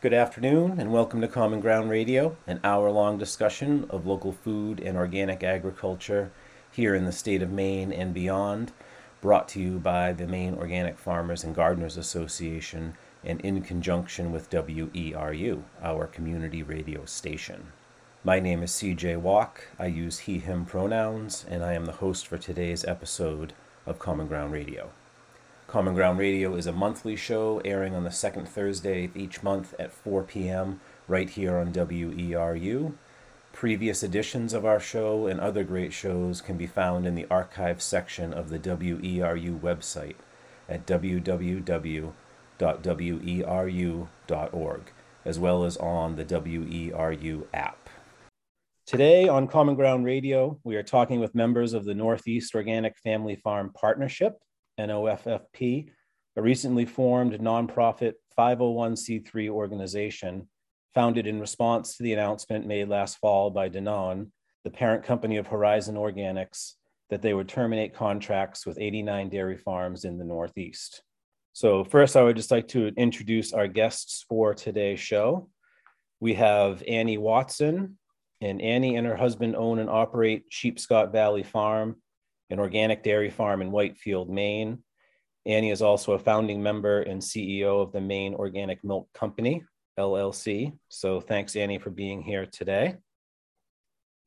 Good afternoon and welcome to Common Ground Radio, an hour-long discussion of local food and organic agriculture here in the state of Maine and beyond, brought to you by the Maine Organic Farmers and Gardeners Association and in conjunction with WERU, our community radio station. My name is CJ Walk. I use he, him pronouns, and I am the host for today's episode of Common Ground Radio. Common Ground Radio is a monthly show airing on the second Thursday of each month at 4 p.m. right here on WERU. Previous editions of our show and other great shows can be found in the archive section of the WERU website at www.weru.org, as well as on the WERU app. Today on Common Ground Radio, we are talking with members of the Northeast Organic Family Farm Partnership, NOFFP, a recently formed nonprofit 501c3 organization founded in response to the announcement made last fall by Denon, the parent company of Horizon Organics, that they would terminate contracts with 89 dairy farms in the Northeast. So first, I would just like to introduce our guests for today's show. We have Annie Watson, and Annie and her husband own and operate Sheepscot Valley Farm, an organic dairy farm in Whitefield, Maine. Annie is also a founding member and CEO of the Maine Organic Milk Company, LLC. So thanks, Annie, for being here today.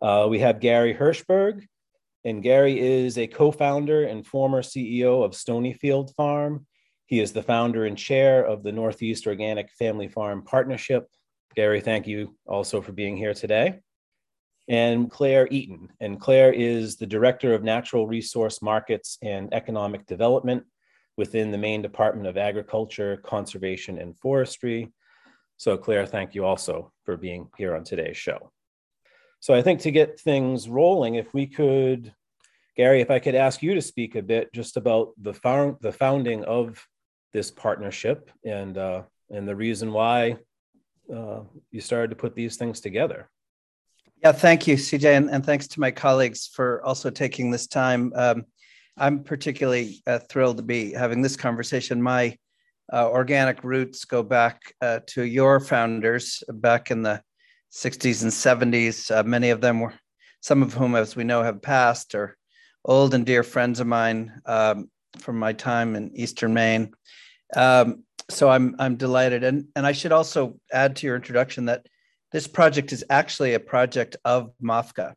We have Gary Hirshberg, and Gary is a co-founder and former CEO of Stonyfield Farm. He is the founder and chair of the Northeast Organic Family Farm Partnership. Gary, thank you also for being here today. And Claire Eaton. And Claire is the Director of Natural Resource Markets and Economic Development within the Maine Department of Agriculture, Conservation and Forestry. So Claire, thank you also for being here on today's show. So I think to get things rolling, if we could, Gary, if I could ask you to speak a bit just about the founding of this partnership and the reason why you started to put these things together. Yeah, thank you, CJ, and thanks to my colleagues for also taking this time. I'm particularly thrilled to be having this conversation. My organic roots go back to your founders back in the 60s and 70s. Many of them were, some of whom, as we know, have passed, are old and dear friends of mine from my time in Eastern Maine. So I'm delighted. And I should also add to your introduction that this project is actually a project of MOFCA.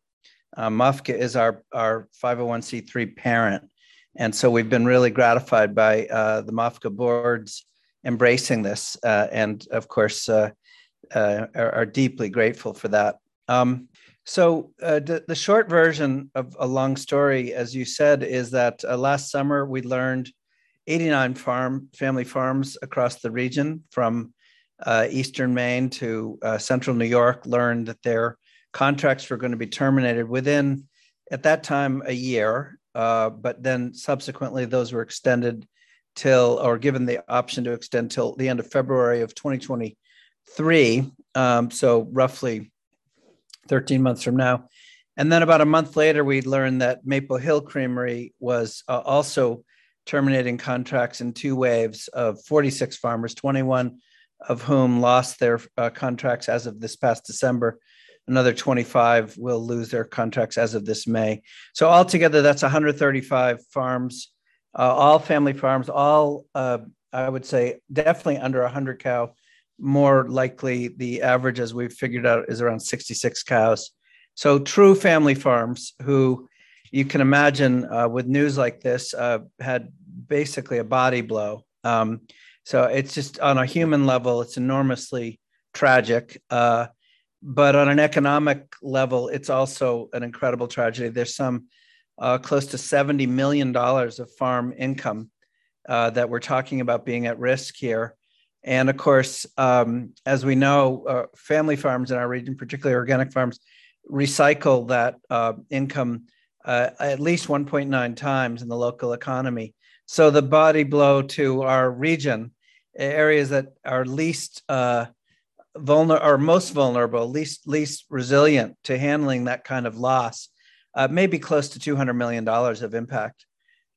MOFCA is our 501c3 parent. And so we've been really gratified by the MOFCA boards embracing this. And of course, are deeply grateful for that. So the short version of a long story, as you said, is that last summer we learned 89 family farms across the region from Eastern Maine to Central New York learned that their contracts were going to be terminated within, at that time, a year, but then subsequently those were extended till, or given the option to extend till the end of February of 2023, so roughly 13 months from now. And then about a month later, we learned that Maple Hill Creamery was also terminating contracts in two waves of 46 farmers, 21 of whom lost their contracts as of this past December. Another 25 will lose their contracts as of this May. So altogether, that's 135 farms, all family farms, all, I would say, definitely under 100 cow. More likely, the average, as we've figured out, is around 66 cows. So true family farms who you can imagine with news like this had basically a body blow. So it's just on a human level, it's enormously tragic. But on an economic level, it's also an incredible tragedy. There's some close to $70 million of farm income that we're talking about being at risk here. And of course, as we know, family farms in our region, particularly organic farms, recycle that income at least 1.9 times in the local economy. So the body blow to our region, areas that are least vulnerable or most vulnerable, least resilient to handling that kind of loss, maybe close to $200 million of impact.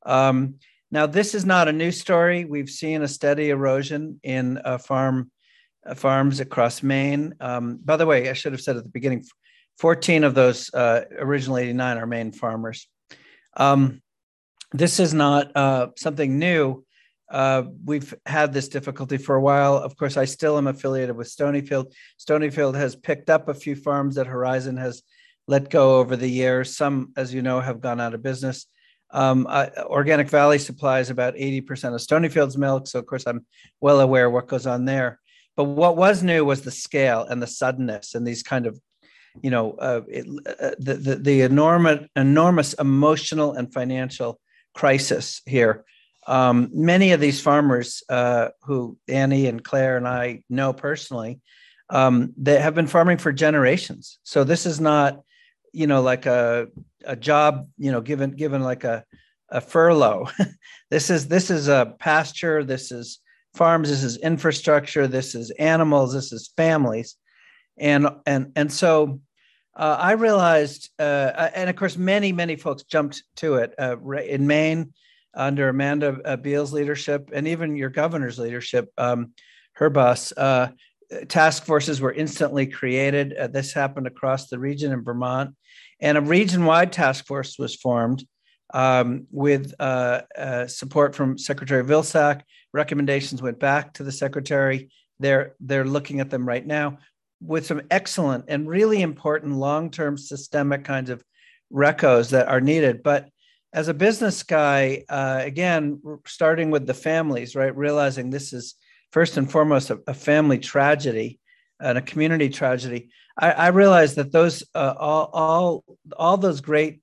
Now, this is not a new story. We've seen a steady erosion in farm farms across Maine. By the way, I should have said at the beginning, 14 of those originally 89 are Maine farmers. This is not something new. We've had this difficulty for a while. Of course, I still am affiliated with Stonyfield. Stonyfield has picked up a few farms that Horizon has let go over the years. Some, as you know, have gone out of business. Organic Valley supplies about 80% of Stonyfield's milk. So, of course, I'm well aware what goes on there. But what was new was the scale and the suddenness and these kind of, you know, the enormous emotional and financial crisis here. Many of these farmers who Annie and Claire and I know personally, they have been farming for generations. So this is not, you know, like a job, you know, given like a furlough. This is a pasture. This is farms. This is infrastructure. This is animals. This is families, and so. I realized, and of course, many folks jumped to it in Maine under Amanda Beale's leadership and even your governor's leadership, her boss. Task forces were instantly created. This happened across the region in Vermont. And a region-wide task force was formed with support from Secretary Vilsack. Recommendations went back to the secretary. They're looking at them right now, with some excellent and really important long-term systemic kinds of recos that are needed. But as a business guy, again, starting with the families, right, realizing this is first and foremost a family tragedy and a community tragedy, I realized that those all those great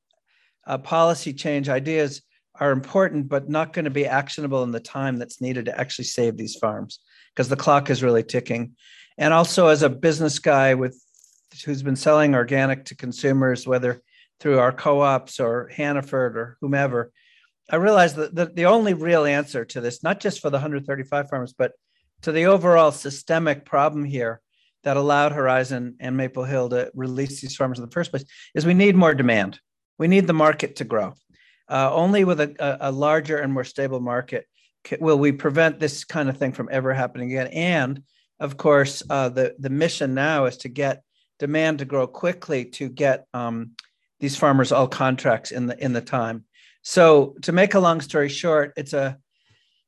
policy change ideas are important, but not going to be actionable in the time that's needed to actually save these farms, because the clock is really ticking. And also as a business guy who's been selling organic to consumers, whether through our co-ops or Hannaford or whomever, I realized that the only real answer to this, not just for the 135 farmers, but to the overall systemic problem here that allowed Horizon and Maple Hill to release these farmers in the first place, is we need more demand. We need the market to grow. Only with a larger and more stable market will we prevent this kind of thing from ever happening again. And of course, the mission now is to get demand to grow quickly, to get these farmers all contracts in the time. So to make a long story short, it's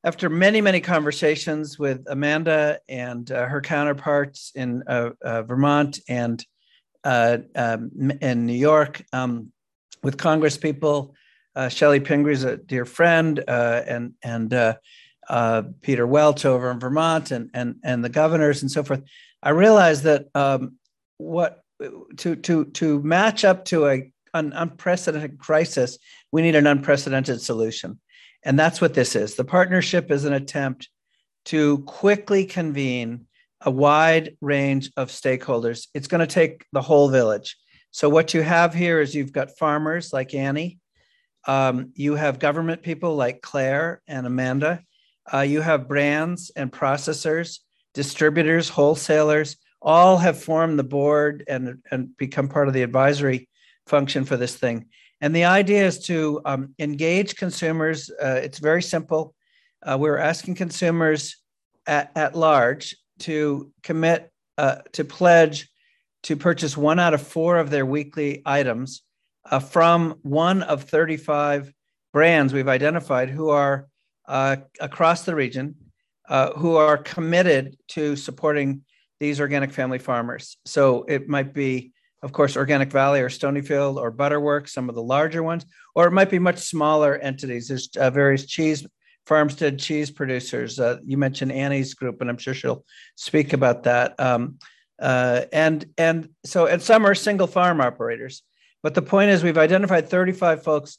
after many conversations with Amanda and her counterparts in Vermont and New York, with Congress people, Shelley Pingree, a dear friend, and Peter Welch over in Vermont and the governors and so forth, I realized that to match up to an unprecedented crisis, we need an unprecedented solution. And that's what this is. The partnership is an attempt to quickly convene a wide range of stakeholders. It's going to take the whole village. So what you have here is you've got farmers like Annie. You have government people like Claire and Amanda. You have brands and processors, distributors, wholesalers, all have formed the board and become part of the advisory function for this thing. And the idea is to engage consumers. It's very simple. We're asking consumers at large to commit, to pledge to purchase 1 out of 4 of their weekly items from 1 of 35 brands we've identified who are across the region, who are committed to supporting these organic family farmers. So it might be, of course, Organic Valley or Stonyfield or Butterworks, some of the larger ones, or it might be much smaller entities. There's various cheese, farmstead cheese producers. You mentioned Annie's group, and I'm sure she'll speak about that. And some are single farm operators. But the point is we've identified 35 folks,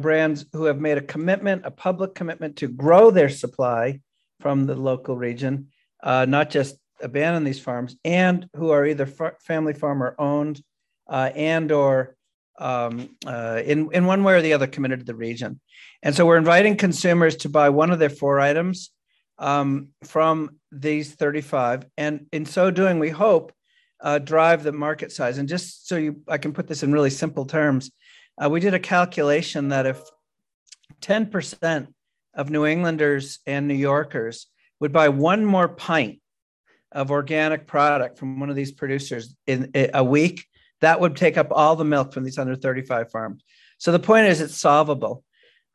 brands who have made a commitment, a public commitment to grow their supply from the local region, not just abandon these farms, and who are either family farmer owned and or in one way or the other committed to the region. And so we're inviting consumers to buy 1 of their 4 items from these 35. And in so doing, we hope drive the market size. And just so I can put this in really simple terms, we did a calculation that if 10% of New Englanders and New Yorkers would buy 1 more pint of organic product from one of these producers in a week, that would take up all the milk from these under 35 farms. So the point is, it's solvable.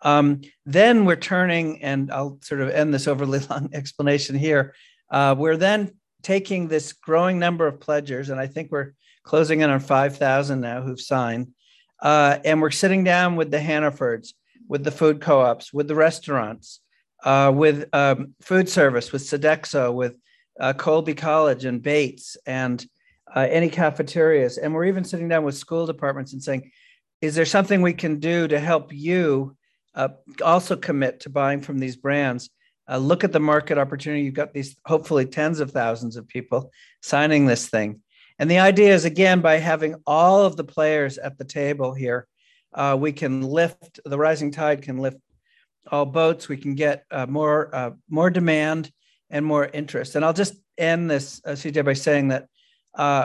Then we're turning, and I'll sort of end this overly long explanation here. We're then taking this growing number of pledgers, and I think we're closing in on 5,000 now who've signed. And we're sitting down with the Hannafords, with the food co-ops, with the restaurants, with food service, with Sodexo, with Colby College and Bates and any cafeterias. And we're even sitting down with school departments and saying, is there something we can do to help you also commit to buying from these brands? Look at the market opportunity. You've got these hopefully tens of thousands of people signing this thing. And the idea is, again, by having all of the players at the table here, we can lift, the rising tide can lift all boats. We can get more demand and more interest. And I'll just end this, CJ, by saying that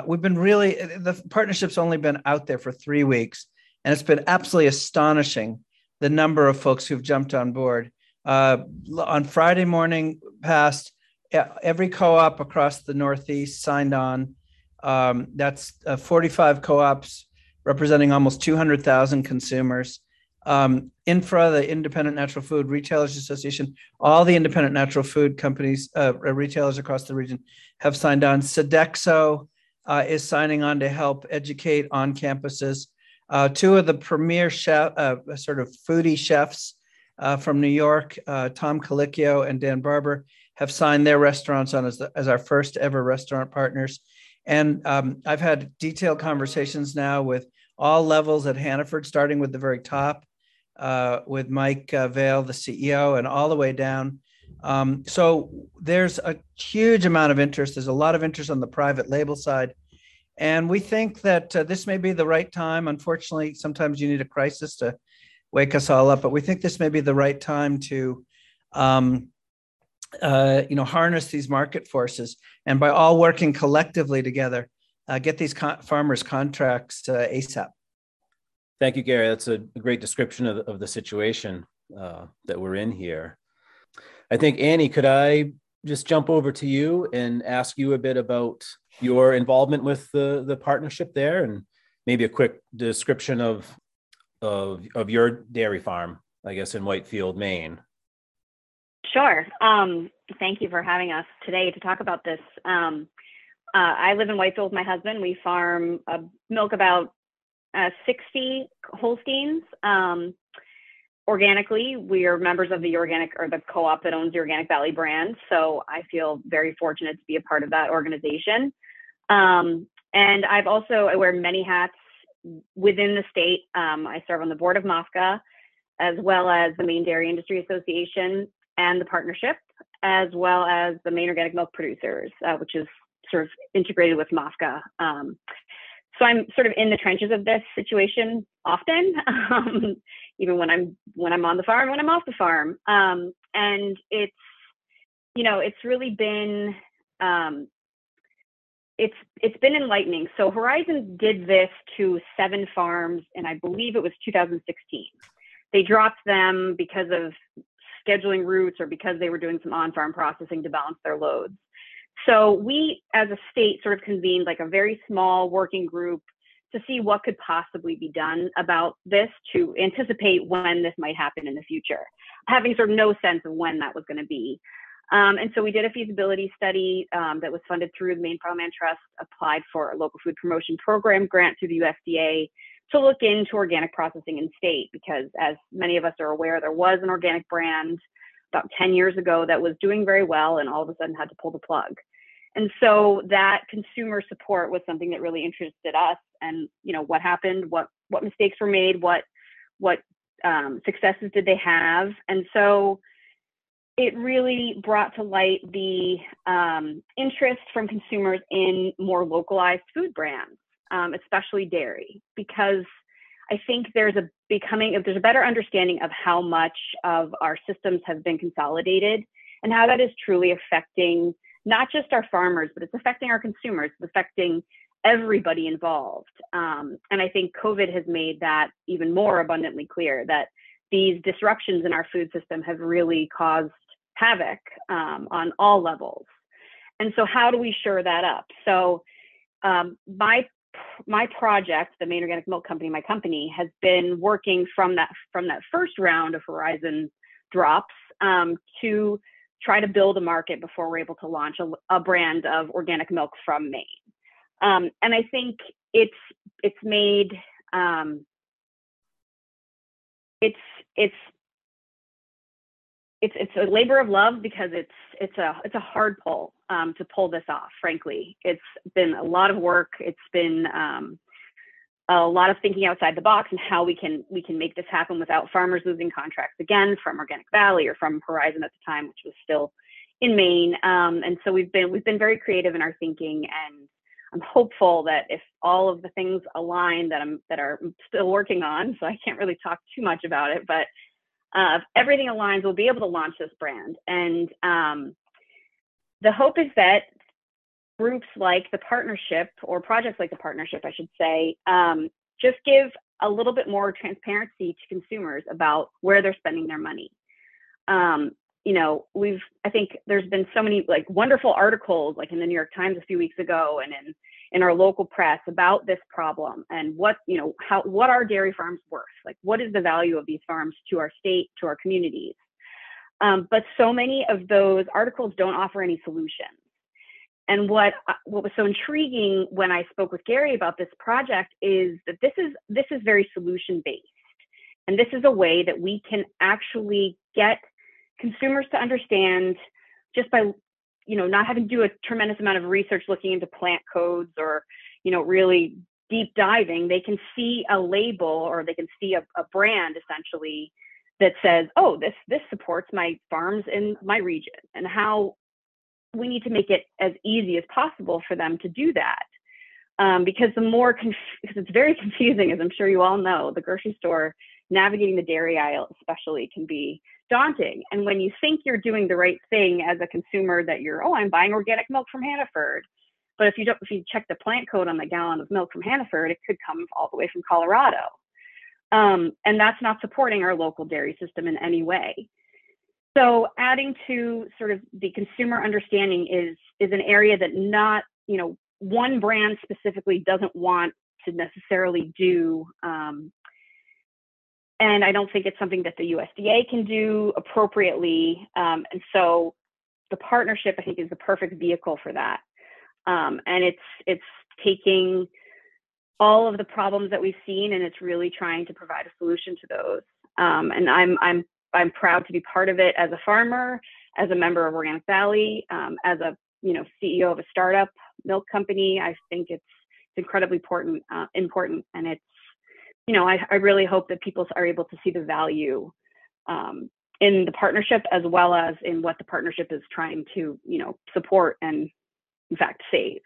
we've been really, the partnership's only been out there for 3 weeks, and it's been absolutely astonishing the number of folks who've jumped on board. On Friday morning past, every co-op across the Northeast signed on. That's 45 co-ops representing almost 200,000 consumers. INFRA, the Independent Natural Food Retailers Association, all the independent natural food companies, retailers across the region have signed on. Sodexo is signing on to help educate on campuses. Two of the premier chef, sort of foodie chefs from New York, Tom Colicchio and Dan Barber, have signed their restaurants on as our first ever restaurant partners. And I've had detailed conversations now with all levels at Hannaford, starting with the very top, with Mike Vale, the CEO, and all the way down. So there's a huge amount of interest. There's a lot of interest on the private label side. And we think that this may be the right time. Unfortunately, sometimes you need a crisis to wake us all up, but we think this may be the right time to harness these market forces, and by all working collectively together, get these farmers contracts ASAP. Thank you, Gary. That's a great description of the situation that we're in here. I think, Annie, could I just jump over to you and ask you a bit about your involvement with the partnership there, and maybe a quick description of your dairy farm, I guess, in Whitefield, Maine. Sure. Thank you for having us today to talk about this. I live in Whitefield with my husband. We farm milk about 60 Holsteins organically. We are members of the co-op that owns the Organic Valley brand. So I feel very fortunate to be a part of that organization. And I wear many hats within the state. I serve on the board of MOFCA, as well as the Maine Dairy Industry Association, and the partnership, as well as the Maine Organic Milk Producers, which is sort of integrated with MOFCA. So I'm sort of in the trenches of this situation often, even when I'm on the farm, when I'm off the farm. And it's really been, it's been enlightening. So Horizon did this to 7 farms, and I believe it was 2016. They dropped them because of scheduling routes or because they were doing some on-farm processing to balance their loads. So we, as a state, sort of convened like a very small working group to see what could possibly be done about this to anticipate when this might happen in the future, having sort of no sense of when that was going to be. And so we did a feasibility study that was funded through the Maine Farmland Trust, applied for a local food promotion program grant through the USDA to look into organic processing in state, because as many of us are aware, there was an organic brand about 10 years ago that was doing very well and all of a sudden had to pull the plug. And so that consumer support was something that really interested us, and what happened, what mistakes were made, what successes did they have. And so it really brought to light the interest from consumers in more localized food brands, especially dairy, because I think there's a better understanding of how much of our systems have been consolidated and how that is truly affecting not just our farmers, but it's affecting our consumers, it's affecting everybody involved. And I think COVID has made that even more abundantly clear, that these disruptions in our food system have really caused havoc on all levels. And so how do we shore that up? So my project, the Maine Organic Milk Company, my company, has been working from that first round of Horizon drops to try to build a market before we're able to launch a brand of organic milk from Maine. And I think it's made, it's a labor of love because it's a hard pull to pull this off. Frankly, it's been a lot of work. It's been a lot of thinking outside the box and how we can make this happen without farmers losing contracts again from Organic Valley or from Horizon at the time, which was still in Maine. And so we've been very creative in our thinking, and I'm hopeful that if all of the things align that are still working on, so I can't really talk too much about it, but if everything aligns, we'll be able to launch this brand. And the hope is that groups like the partnership, or projects like the partnership, I should say, just give a little bit more transparency to consumers about where they're spending their money. I think there's been so many like wonderful articles, like in the New York Times a few weeks ago, and in our local press about this problem and what are dairy farms worth? Like, what is the value of these farms to our state, to our communities? But so many of those articles don't offer any solutions. And what was so intriguing when I spoke with Gary about this project is that this is very solution based, and this is a way that we can actually get consumers to understand, just by not having to do a tremendous amount of research looking into plant codes or really deep diving. They can see a label, or they can see a brand essentially that says, oh, this supports my farms in my region, and how we need to make it as easy as possible for them to do that, because because it's very confusing, as I'm sure you all know. The grocery store, navigating the dairy aisle especially, can be daunting. And when you think you're doing the right thing as a consumer, that you're, oh, I'm buying organic milk from Hannaford, but if you check the plant code on the gallon of milk from Hannaford, it could come all the way from Colorado, and that's not supporting our local dairy system in any way. So adding to sort of the consumer understanding is an area that not one brand specifically doesn't want to necessarily do. And I don't think it's something that the USDA can do appropriately. And so the partnership, I think, is the perfect vehicle for that. And it's taking all of the problems that we've seen, and it's really trying to provide a solution to those. And I'm proud to be part of it as a farmer, as a member of Organic Valley, as a CEO of a startup milk company. I think it's incredibly important, and it's, I really hope that people are able to see the value in the partnership, as well as in what the partnership is trying to, support and, in fact, save.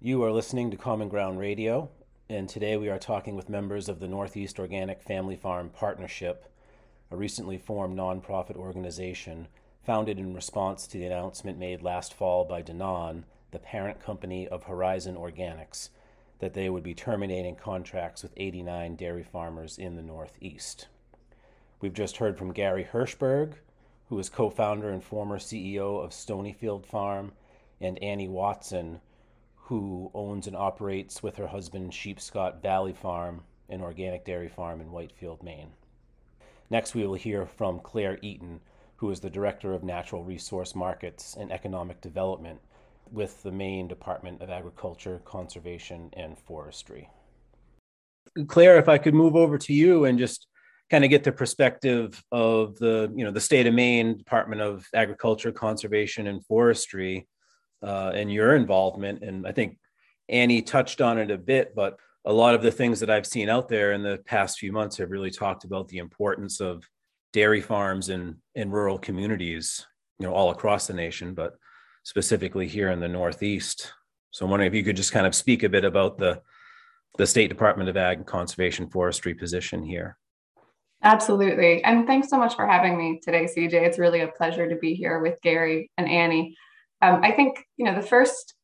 You are listening to Common Ground Radio, and today we are talking with members of the Northeast Organic Family Farm Partnership, a recently formed nonprofit organization founded in response to the announcement made last fall by Denon, the parent company of Horizon Organics, that they would be terminating contracts with 89 dairy farmers in the Northeast. We've just heard from Gary Hirshberg, who is co-founder and former CEO of Stonyfield Farm, and Annie Watson, who owns and operates with her husband Sheepscot Valley Farm, an organic dairy farm in Whitefield, Maine. Next, we will hear from Claire Eaton, who is the Director of Natural Resource Markets and Economic Development with the Maine Department of Agriculture, Conservation, and Forestry. Claire, if I could move over to you and just kind of get the perspective of the, the state of Maine Department of Agriculture, Conservation, and Forestry, and your involvement. And I think Annie touched on it a bit, but a lot of the things that I've seen out there in the past few months have really talked about the importance of dairy farms in rural communities, all across the nation, but specifically here in the Northeast. So I'm wondering if you could just kind of speak a bit about the State Department of Ag, Conservation, Forestry position here. Absolutely. And thanks so much for having me today, CJ. It's really a pleasure to be here with Gary and Annie. I think, the first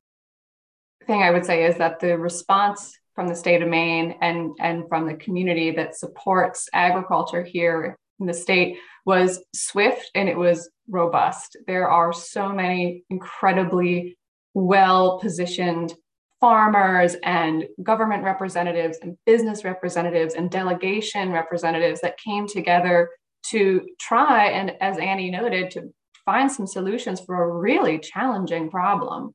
thing I would say is that the response from the state of Maine and from the community that supports agriculture here in the state was swift and it was robust. There are so many incredibly well-positioned farmers and government representatives and business representatives and delegation representatives that came together to try and, as Annie noted, to find some solutions for a really challenging problem.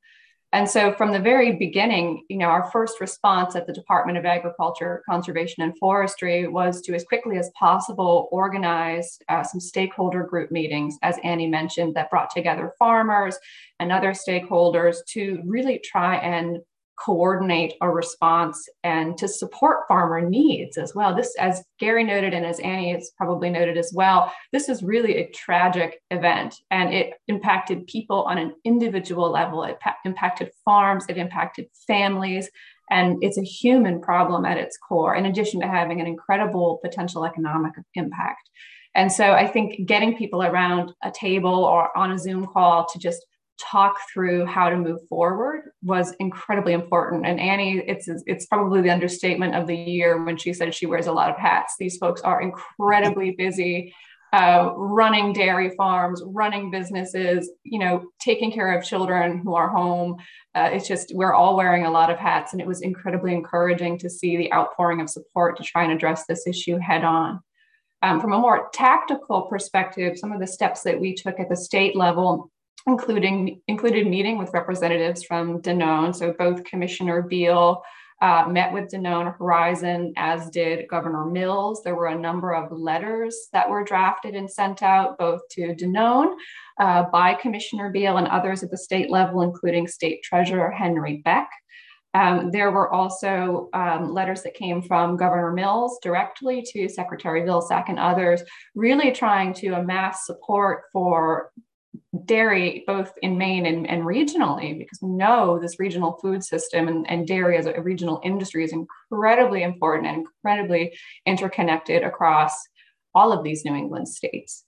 And so from the very beginning, you know, our first response at the Department of Agriculture, Conservation and Forestry was to, as quickly as possible, organize some stakeholder group meetings, as Annie mentioned, that brought together farmers and other stakeholders to really try and coordinate a response and to support farmer needs as well. This, as Gary noted, and as Annie has probably noted as well, this is really a tragic event, and it impacted people on an individual level. It impacted farms, it impacted families, and it's a human problem at its core, in addition to having an incredible potential economic impact. And so I think getting people around a table or on a Zoom call to just talk through how to move forward was incredibly important. And Annie, it's probably the understatement of the year when she said she wears a lot of hats. These folks are incredibly busy running dairy farms, running businesses, you know, taking care of children who are home. It's just, we're all wearing a lot of hats, and it was incredibly encouraging to see the outpouring of support to try and address this issue head on. From a more tactical perspective, some of the steps that we took at the state level included meeting with representatives from Denon. So both Commissioner Beale met with Denon Horizon, as did Governor Mills. There were a number of letters that were drafted and sent out both to Denon by Commissioner Beale and others at the state level, including State Treasurer Henry Beck. There were also letters that came from Governor Mills directly to Secretary Vilsack and others, really trying to amass support for dairy, both in Maine and regionally, because we know this regional food system and dairy as a regional industry is incredibly important and incredibly interconnected across all of these New England states.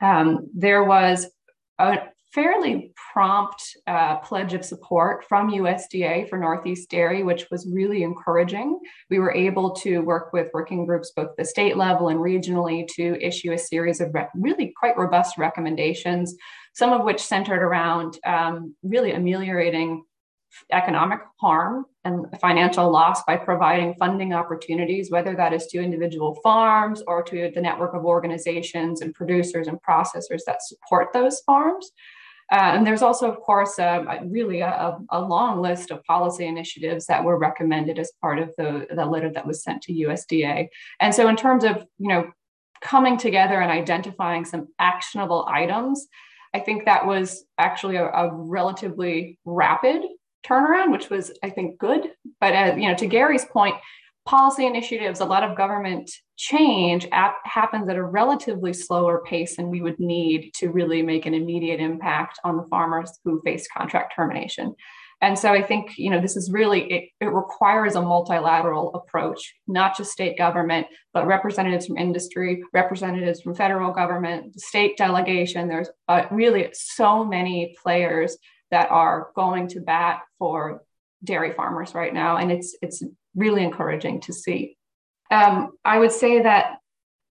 There was a fairly prompt pledge of support from USDA for Northeast Dairy, which was really encouraging. We were able to work with working groups, both the state level and regionally, to issue a series of really quite robust recommendations, some of which centered around really ameliorating economic harm and financial loss by providing funding opportunities, whether that is to individual farms or to the network of organizations and producers and processors that support those farms. And there's also, of course, really a long list of policy initiatives that were recommended as part of the letter that was sent to USDA. And so in terms of, you know, coming together and identifying some actionable items, I think that was actually a relatively rapid turnaround, which was, I think, good. But you know, to Gary's point, policy initiatives, a lot of government change happens at a relatively slower pace than we would need to really make an immediate impact on the farmers who face contract termination. And so I think, you know, this is really, it requires a multilateral approach, not just state government, but representatives from industry, representatives from federal government, state delegation. There's really so many players that are going to bat for dairy farmers right now. And it's really encouraging to see. I would say that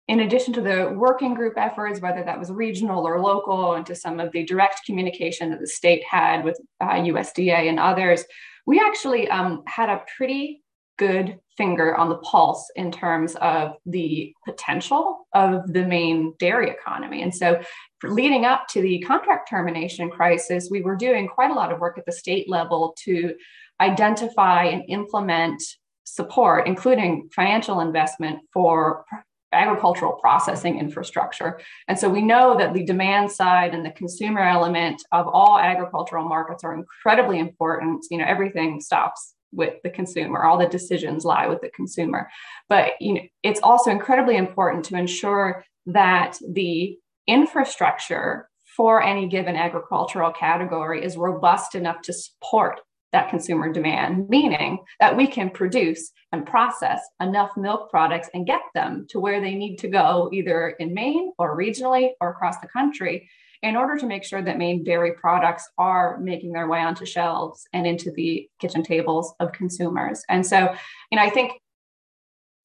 in addition to the working group efforts, whether that was regional or local, and to some of the direct communication that the state had with USDA and others, we actually had a pretty good finger on the pulse in terms of the potential of the Maine dairy economy. And so leading up to the contract termination crisis, we were doing quite a lot of work at the state level to identify and implement support, including financial investment for agricultural processing infrastructure. And so we know that the demand side and the consumer element of all agricultural markets are incredibly important. You know, everything stops with the consumer. All the decisions lie with the consumer. But you know, it's also incredibly important to ensure that the infrastructure for any given agricultural category is robust enough to support that consumer demand, meaning that we can produce and process enough milk products and get them to where they need to go, either in Maine or regionally or across the country, in order to make sure that Maine dairy products are making their way onto shelves and into the kitchen tables of consumers. And so, you know, I think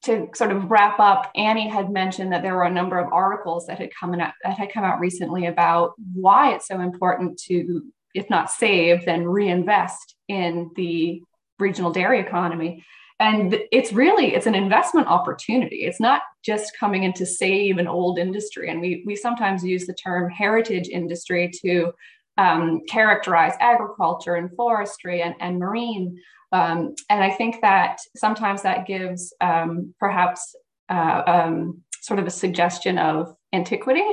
to sort of wrap up, Annie had mentioned that there were a number of articles that had come out recently about why it's so important to, if not save, then reinvest in the regional dairy economy. And it's an investment opportunity. It's not just coming in to save an old industry. And we sometimes use the term heritage industry to characterize agriculture and forestry and marine. And I think that sometimes that gives perhaps sort of a suggestion of antiquity.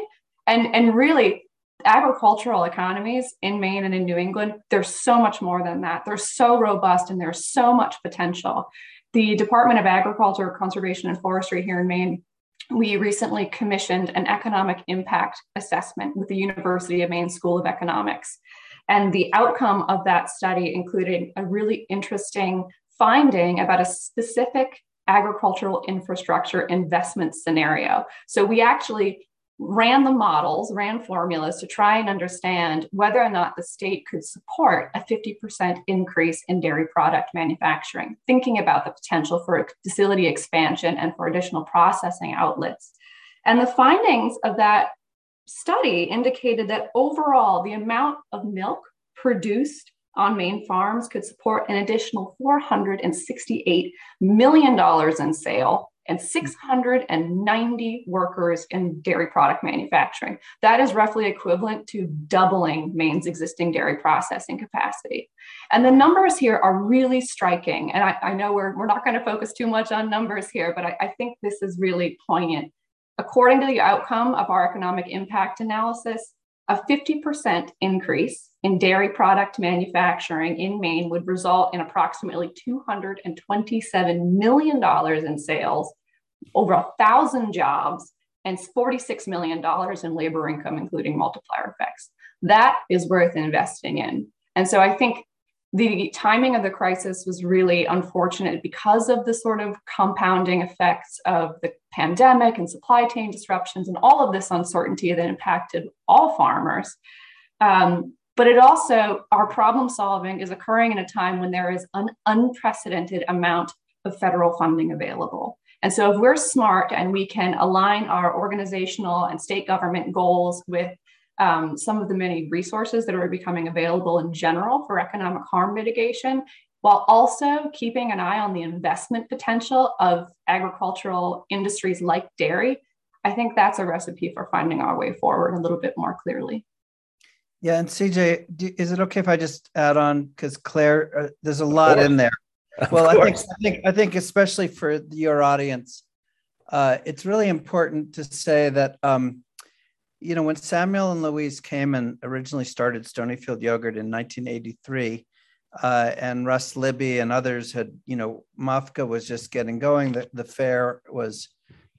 And really, agricultural economies in Maine and in New England, they're so much more than that. They're so robust and there's so much potential. The Department of Agriculture, Conservation and Forestry here in Maine, we recently commissioned an economic impact assessment with the University of Maine School of Economics. And the outcome of that study included a really interesting finding about a specific agricultural infrastructure investment scenario. So we actually ran the models, ran formulas to try and understand whether or not the state could support a 50% increase in dairy product manufacturing, thinking about the potential for facility expansion and for additional processing outlets. And the findings of that study indicated that overall, the amount of milk produced on Maine farms could support an additional $468 million in sale and 690 workers in dairy product manufacturing. That is roughly equivalent to doubling Maine's existing dairy processing capacity. And the numbers here are really striking. And I know we're not going to focus too much on numbers here, but I think this is really poignant. According to the outcome of our economic impact analysis, a 50% increase in dairy product manufacturing in Maine would result in approximately $227 million in sales, over 1,000 jobs, and $46 million in labor income, including multiplier effects. That is worth investing in. And so I think the timing of the crisis was really unfortunate because of the sort of compounding effects of the pandemic and supply chain disruptions and all of this uncertainty that impacted all farmers. But it also, our problem solving is occurring in a time when there is an unprecedented amount of federal funding available. And so if we're smart and we can align our organizational and state government goals with some of the many resources that are becoming available in general for economic harm mitigation, while also keeping an eye on the investment potential of agricultural industries like dairy, I think that's a recipe for finding our way forward a little bit more clearly. Yeah, and CJ, is it okay if I just add on? Because Claire, there's a lot in there. Well, I think especially for your audience, it's really important to say that you know, when Samuel and Louise came and originally started Stonyfield Yogurt in 1983, and Russ Libby and others had, you know, MAFCA was just getting going. The fair was,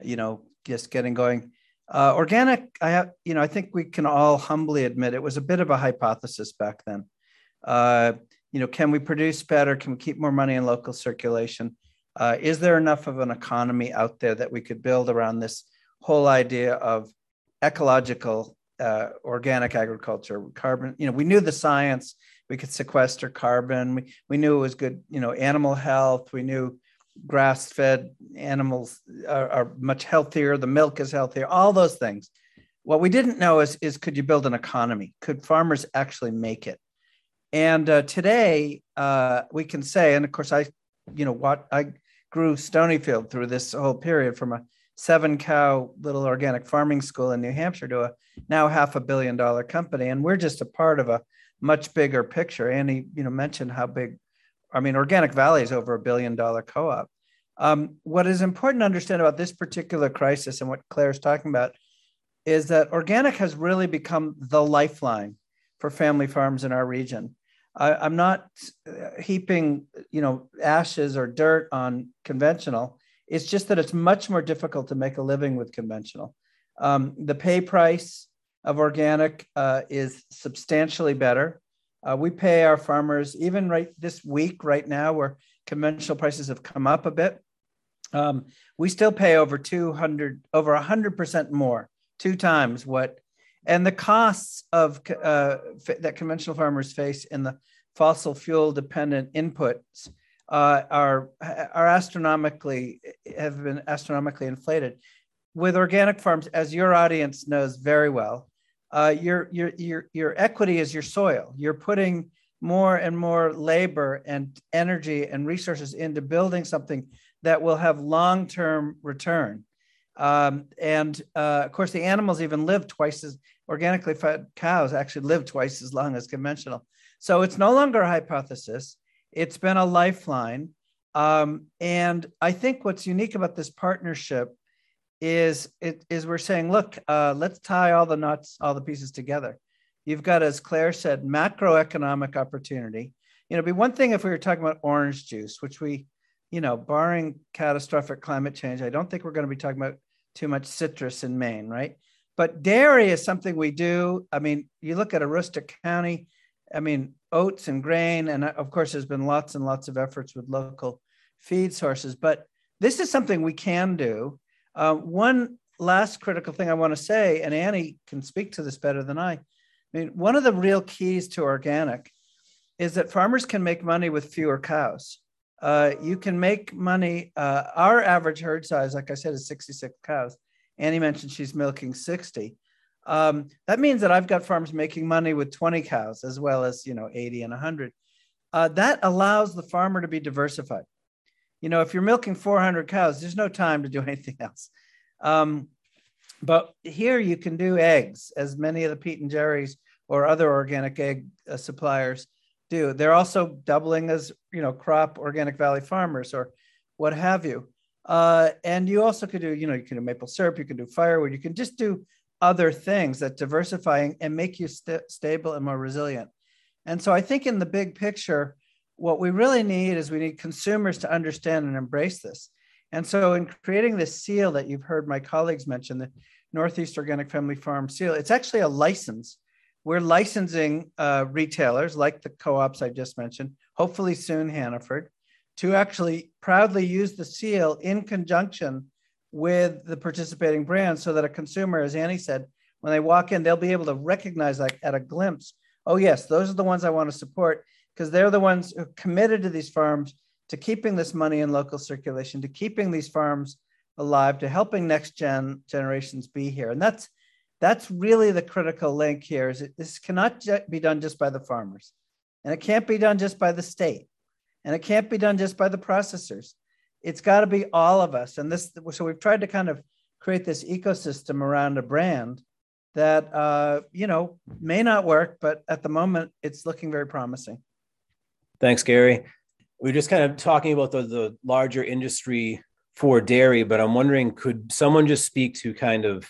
you know, just getting going. Organic, I think we can all humbly admit it was a bit of a hypothesis back then. You know, can we produce better? Can we keep more money in local circulation? Is there enough of an economy out there that we could build around this whole idea of ecological, organic agriculture, carbon? You know, we knew the science, we could sequester carbon. We knew it was good, you know, animal health. We knew grass-fed animals are much healthier. The milk is healthier, all those things. What we didn't know is could you build an economy? Could farmers actually make it? And today we can say, and of course I grew Stonyfield through this whole period from a 7-cow little organic farming school in New Hampshire to a now $500 million company. And we're just a part of a much bigger picture. Annie, you know, mentioned how big, I mean, Organic Valley is over $1 billion co-op. What is important to understand about this particular crisis and what Claire's talking about is that organic has really become the lifeline for family farms in our region. I'm not heaping, you know, ashes or dirt on conventional. It's just that it's much more difficult to make a living with conventional. The pay price of organic is substantially better. We pay our farmers, even right this week, right now, where conventional prices have come up a bit. We still pay over 100% more, 2 times what, and the costs of that conventional farmers face in the fossil fuel dependent inputs have been astronomically inflated. With organic farms, as your audience knows very well, your equity is your soil. You're putting more and more labor and energy and resources into building something that will have long-term return. Of course, the animals even live twice as, organically fed cows actually live twice as long as conventional. So it's no longer a hypothesis. It's been a lifeline. And I think what's unique about this partnership is we're saying, look, let's tie all the knots, all the pieces together. You've got, as Claire said, macroeconomic opportunity. You know, it'd be one thing if we were talking about orange juice, which we, you know, barring catastrophic climate change, I don't think we're going to be talking about too much citrus in Maine, right? But dairy is something we do. I mean, you look at Aroostook County, I mean, oats and grain, and of course, there's been lots and lots of efforts with local feed sources, but this is something we can do. One last critical thing I want to say, and Annie can speak to this better than I. I mean, one of the real keys to organic is that farmers can make money with fewer cows. You can make money. Our average herd size, like I said, is 66 cows. Annie mentioned she's milking 60. That means that I've got farms making money with 20 cows, as well as, you know, 80 and 100. That allows the farmer to be diversified. You know, if you're milking 400 cows, there's no time to do anything else. But here you can do eggs, as many of the Pete and Jerry's or other organic egg suppliers do. They're also doubling as, you know, crop Organic Valley farmers or what have you. And you also could do, you know, you can do maple syrup, you can do firewood, you can just do other things that diversifying and make you stable and more resilient. And so I think in the big picture, what we really need is we need consumers to understand and embrace this. And so in creating this seal that you've heard my colleagues mention, the Northeast Organic Family Farm seal, it's actually a license. We're licensing retailers like the co-ops I just mentioned, hopefully soon Hannaford, to actually proudly use the seal in conjunction with the participating brands so that a consumer, as Annie said, when they walk in, they'll be able to recognize, like at a glimpse, oh yes, those are the ones I want to support, because they're the ones who are committed to these farms, to keeping this money in local circulation, to keeping these farms alive, to helping next generations be here. And that's really the critical link here, is this cannot be done just by the farmers, and it can't be done just by the state, and it can't be done just by the processors. It's gotta be all of us. And this, so we've tried to kind of create this ecosystem around a brand that, you know, may not work, but at the moment it's looking very promising. Thanks, Gary. We're just kind of talking about the larger industry for dairy, but I'm wondering, could someone just speak to kind of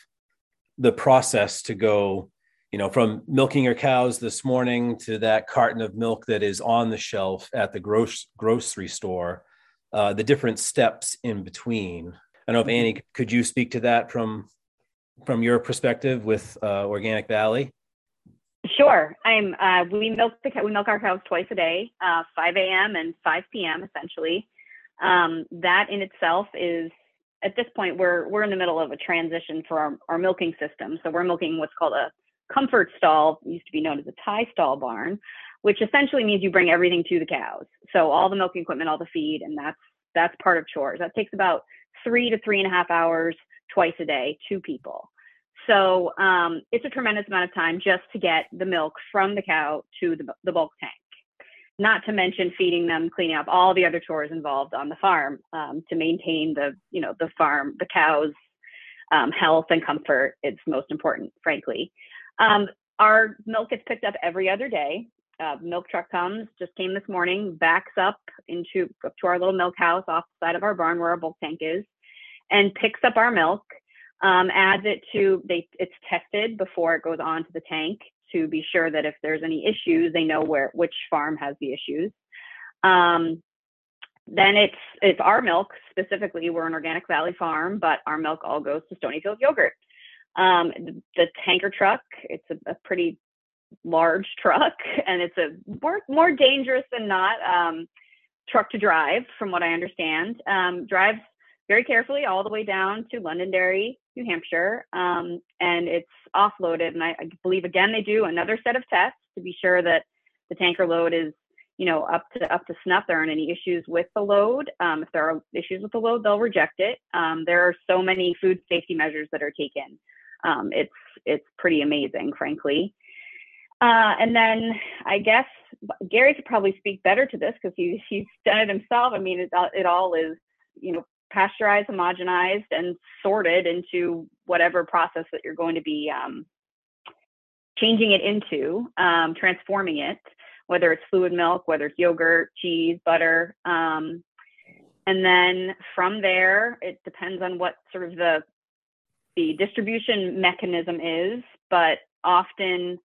the process to go, you know, from milking your cows this morning to that carton of milk that is on the shelf at the grocery store, the different steps in between. I don't know if Annie, could you speak to that from your perspective with Organic Valley? Sure. We milk our cows twice a day, 5 a.m. and 5 p.m. essentially. That in itself is, at this point, we're in the middle of a transition for our milking system. So we're milking what's called a comfort stall, used to be known as a tie stall barn, which essentially means you bring everything to the cows. So all the milking equipment, all the feed, and that's part of chores. That takes about 3 to 3.5 hours twice a day, two people. So it's a tremendous amount of time just to get the milk from the cow to the bulk tank, not to mention feeding them, cleaning up all the other chores involved on the farm to maintain the farm, the cow's health and comfort. It's most important, frankly. Our milk gets picked up every other day. Milk truck comes, just came this morning, backs up to our little milk house off the side of our barn where our bulk tank is, and picks up our milk. Adds it to, it's tested before it goes onto the tank to be sure that if there's any issues, they know which farm has the issues. Then it's our milk specifically. We're an Organic Valley farm, but our milk all goes to Stonyfield yogurt. The tanker truck, it's a pretty large truck, and it's more dangerous than not truck to drive, from what I understand. Drives very carefully all the way down to Londonderry, New Hampshire, and it's offloaded. And I believe, again, they do another set of tests to be sure that the tanker load is up to snuff. There aren't any issues with the load. If there are issues with the load, they'll reject it. There are so many food safety measures that are taken. It's pretty amazing, frankly. And then I guess Gary could probably speak better to this because he's done it himself. I mean, it all is, pasteurized, homogenized, and sorted into whatever process that you're going to be changing it into, transforming it, whether it's fluid milk, whether it's yogurt, cheese, butter. And then from there, it depends on what sort of the distribution mechanism is, but often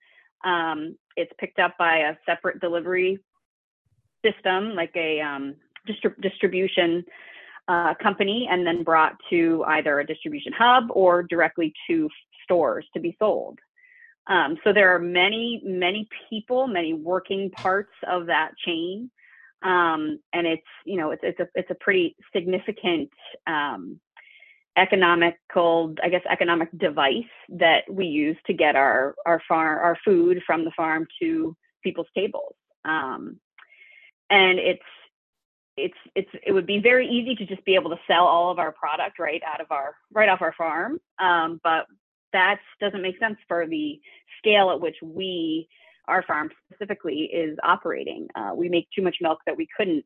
it's picked up by a separate delivery system, like a distribution company, and then brought to either a distribution hub or directly to stores to be sold. So there are many, many people, many working parts of that chain. And it's a pretty significant economic device that we use to get our food from the farm to people's tables. And it would be very easy to just be able to sell all of our product right off our farm. But that doesn't make sense for the scale at which our farm specifically is operating. We make too much milk that we couldn't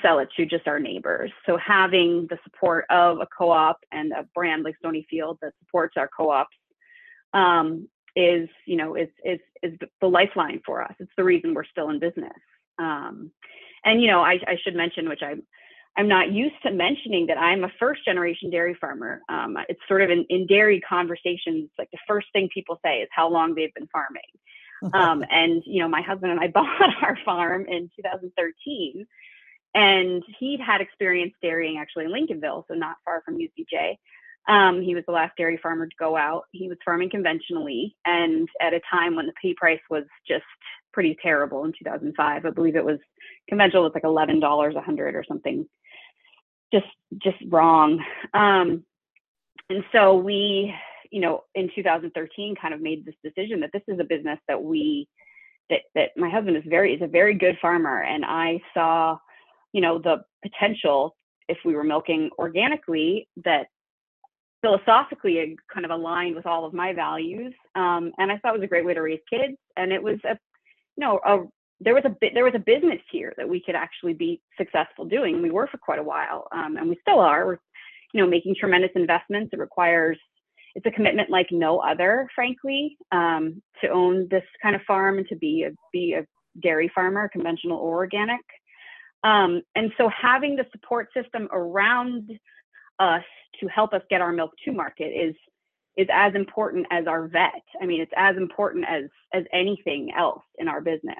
sell it to just our neighbors. So having the support of a co-op and a brand like Stonyfield that supports our co-ops is the lifeline for us. It's the reason we're still in business. And I should mention, which I'm not used to mentioning, that I'm a first-generation dairy farmer. It's sort of in dairy conversations, like the first thing people say is how long they've been farming. And my husband and I bought our farm in 2013, and he'd had experience dairying actually in Lincolnville, so not far from UCJ. He was the last dairy farmer to go out. He was farming conventionally, and at a time when the pay price was just pretty terrible in 2005. I believe it was conventional was like $11 100 or something, just wrong. And so we, in 2013, kind of made this decision that this is a business that my husband is a very good farmer, and I saw, the potential if we were milking organically that philosophically kind of aligned with all of my values, and I thought it was a great way to raise kids, and it was there was a business here that we could actually be successful doing. We were for quite a while, and we still are. We're, making tremendous investments. It's a commitment like no other, frankly, to own this kind of farm and to be a dairy farmer, conventional or organic. And so having the support system around us to help us get our milk to market is as important as our vet. I mean, it's as important as anything else in our business.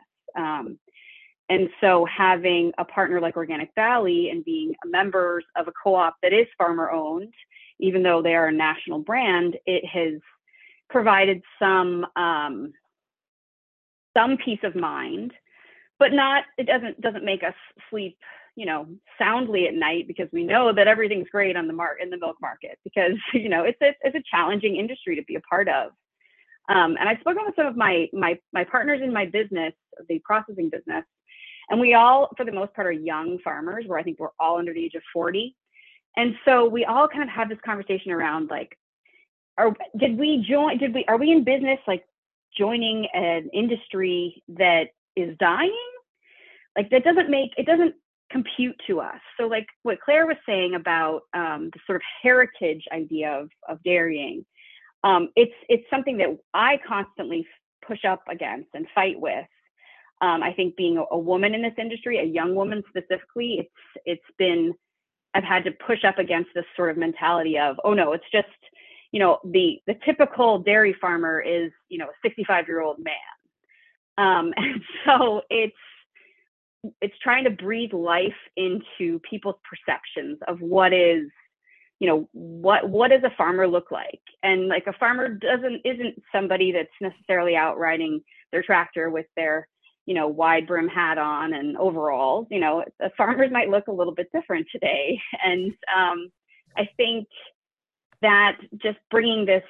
And so having a partner like Organic Valley and being members of a co-op that is farmer owned, even though they are a national brand, it has provided some peace of mind, but it doesn't make us sleep, soundly at night, because we know that everything's great on the in the milk market, because it's a challenging industry to be a part of. And I've spoken with some of my partners in my business, the processing business, and we all, for the most part, are young farmers. Where I think we're all under the age of 40, and so we all kind of have this conversation around like, are we in business like joining an industry that is dying? Like that doesn't compute to us. So like what Claire was saying about the sort of heritage idea of dairying, it's something that I constantly push up against and fight with. I think being a woman in this industry, a young woman specifically, I've had to push up against this sort of mentality of, oh no, it's just, the typical dairy farmer is, a 65-year-old man. And so it's trying to breathe life into people's perceptions of what is, what does a farmer look like? And like a farmer isn't somebody that's necessarily out riding their tractor with their, wide brim hat on and overalls. Farmers might look a little bit different today. And I think that just bringing this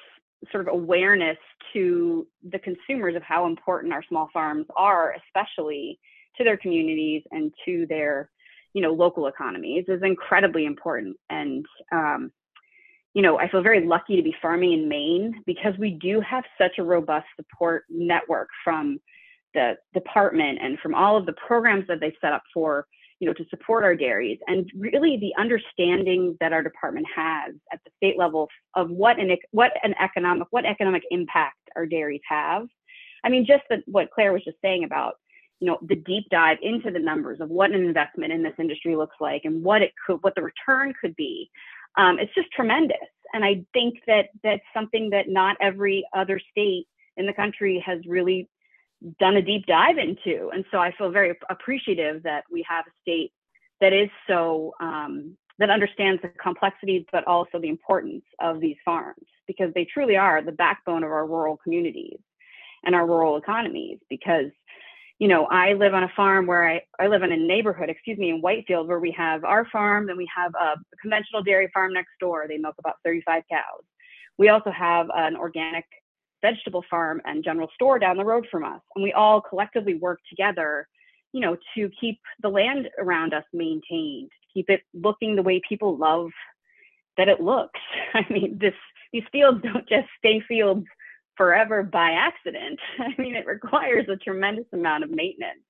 sort of awareness to the consumers of how important our small farms are, especially to their communities and to their, local economies is incredibly important. And, I feel very lucky to be farming in Maine because we do have such a robust support network from the department and from all of the programs that they set up for, to support our dairies, and really the understanding that our department has at the state level of what economic impact our dairies have. I mean, just what Claire was just saying about, the deep dive into the numbers of what an investment in this industry looks like and what the return could be. It's just tremendous. And I think that that's something that not every other state in the country has really done a deep dive into. And so I feel very appreciative that we have a state that is so, that understands the complexities, but also the importance of these farms, because they truly are the backbone of our rural communities and our rural economies. Because, I live on a farm where I live in a neighborhood, in Whitefield, where we have our farm, then we have a conventional dairy farm next door. They milk about 35 cows. We also have an organic vegetable farm and general store down the road from us. And we all collectively work together, to keep the land around us maintained, keep it looking the way people love that it looks. I mean, these fields don't just stay fields forever by accident. I mean, it requires a tremendous amount of maintenance.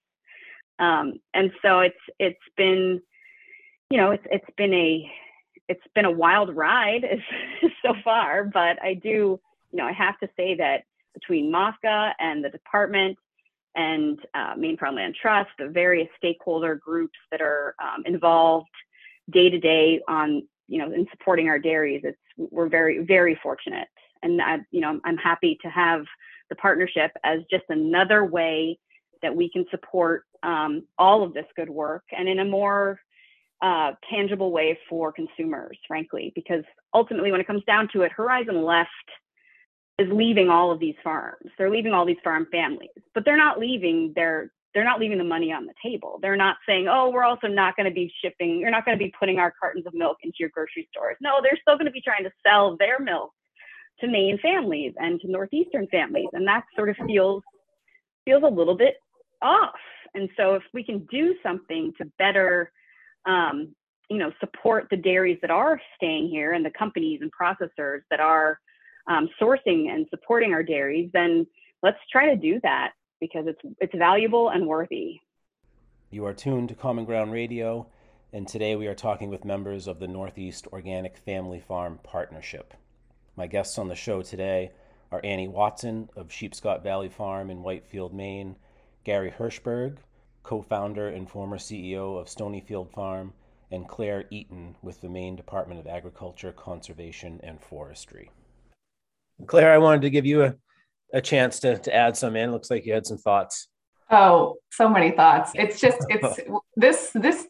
And so it's been a wild ride so far, but I do, I have to say that between MOFCA and the department and Maine Farmland Trust, the various stakeholder groups that are involved day to day on, in supporting our dairies, we're very, very fortunate. And, I'm happy to have the partnership as just another way that we can support all of this good work, and in a more tangible way for consumers, frankly, because ultimately when it comes down to it, Horizon Left is leaving all of these farms. They're leaving all these farm families, but they're not leaving the money on the table. They're not saying, oh, we're also not going to be shipping, you're not going to be putting our cartons of milk into your grocery stores. No, they're still going to be trying to sell their milk to Maine families and to Northeastern families. And that sort of feels a little bit off. And so if we can do something to better, support the dairies that are staying here and the companies and processors that are sourcing and supporting our dairies, then let's try to do that, because it's valuable and worthy. You are tuned to Common Ground Radio, and today we are talking with members of the Northeast Organic Family Farm Partnership. My guests on the show today are Annie Watson of Sheepscot Valley Farm in Whitefield, Maine, Gary Hirshberg, co-founder and former CEO of Stonyfield Farm, and Claire Eaton with the Maine Department of Agriculture, Conservation and Forestry. Claire, I wanted to give you a chance to add some in. Looks like you had some thoughts. Oh, so many thoughts. It's this